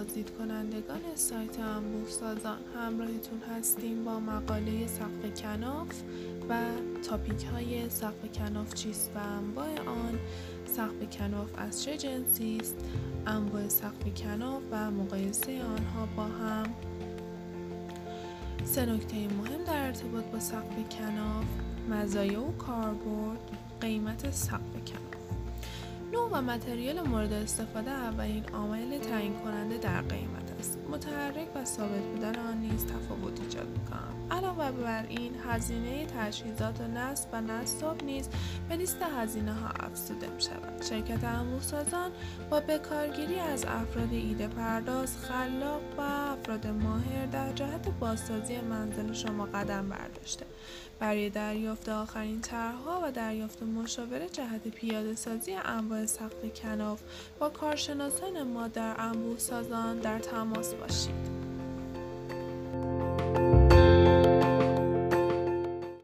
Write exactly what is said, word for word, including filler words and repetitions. بازدید کنندگان سایت انبوه‌سازان همراهتون هستیم با مقاله سقف کناف و تاپیک های سقف کناف چیست و انواع آن، سقف کناف از چه جنسی است، انواع سقف کناف و مقایسه آنها با هم. سه نکته مهم در ارتباط با سقف کناف: مزایا و کاربرد، قیمت سقف کناف. نوع و متریال مورد استفاده اولین عامل تعیین کننده در قیمت است. متحرک و ثابت بودن آن نیز تفاوت ایجاد می‌کند. علاوه بر این، هزینه تجهیزات و نصب و نصاب نیز به لیست هزینه‌ها افزوده می‌شود. شرکت انبوه‌سازان با بکارگیری از افراد ایده پرداز، خلاق و افراد ماهر در جهت بازسازی منزل شما قدم برداشته. برای دریافت آخرین طرح‌ها و دریافت مشاوره جهت پیاده‌سازی انواع سقف کناف با کارشناسان ما در انبوه‌سازان در تماس باشید.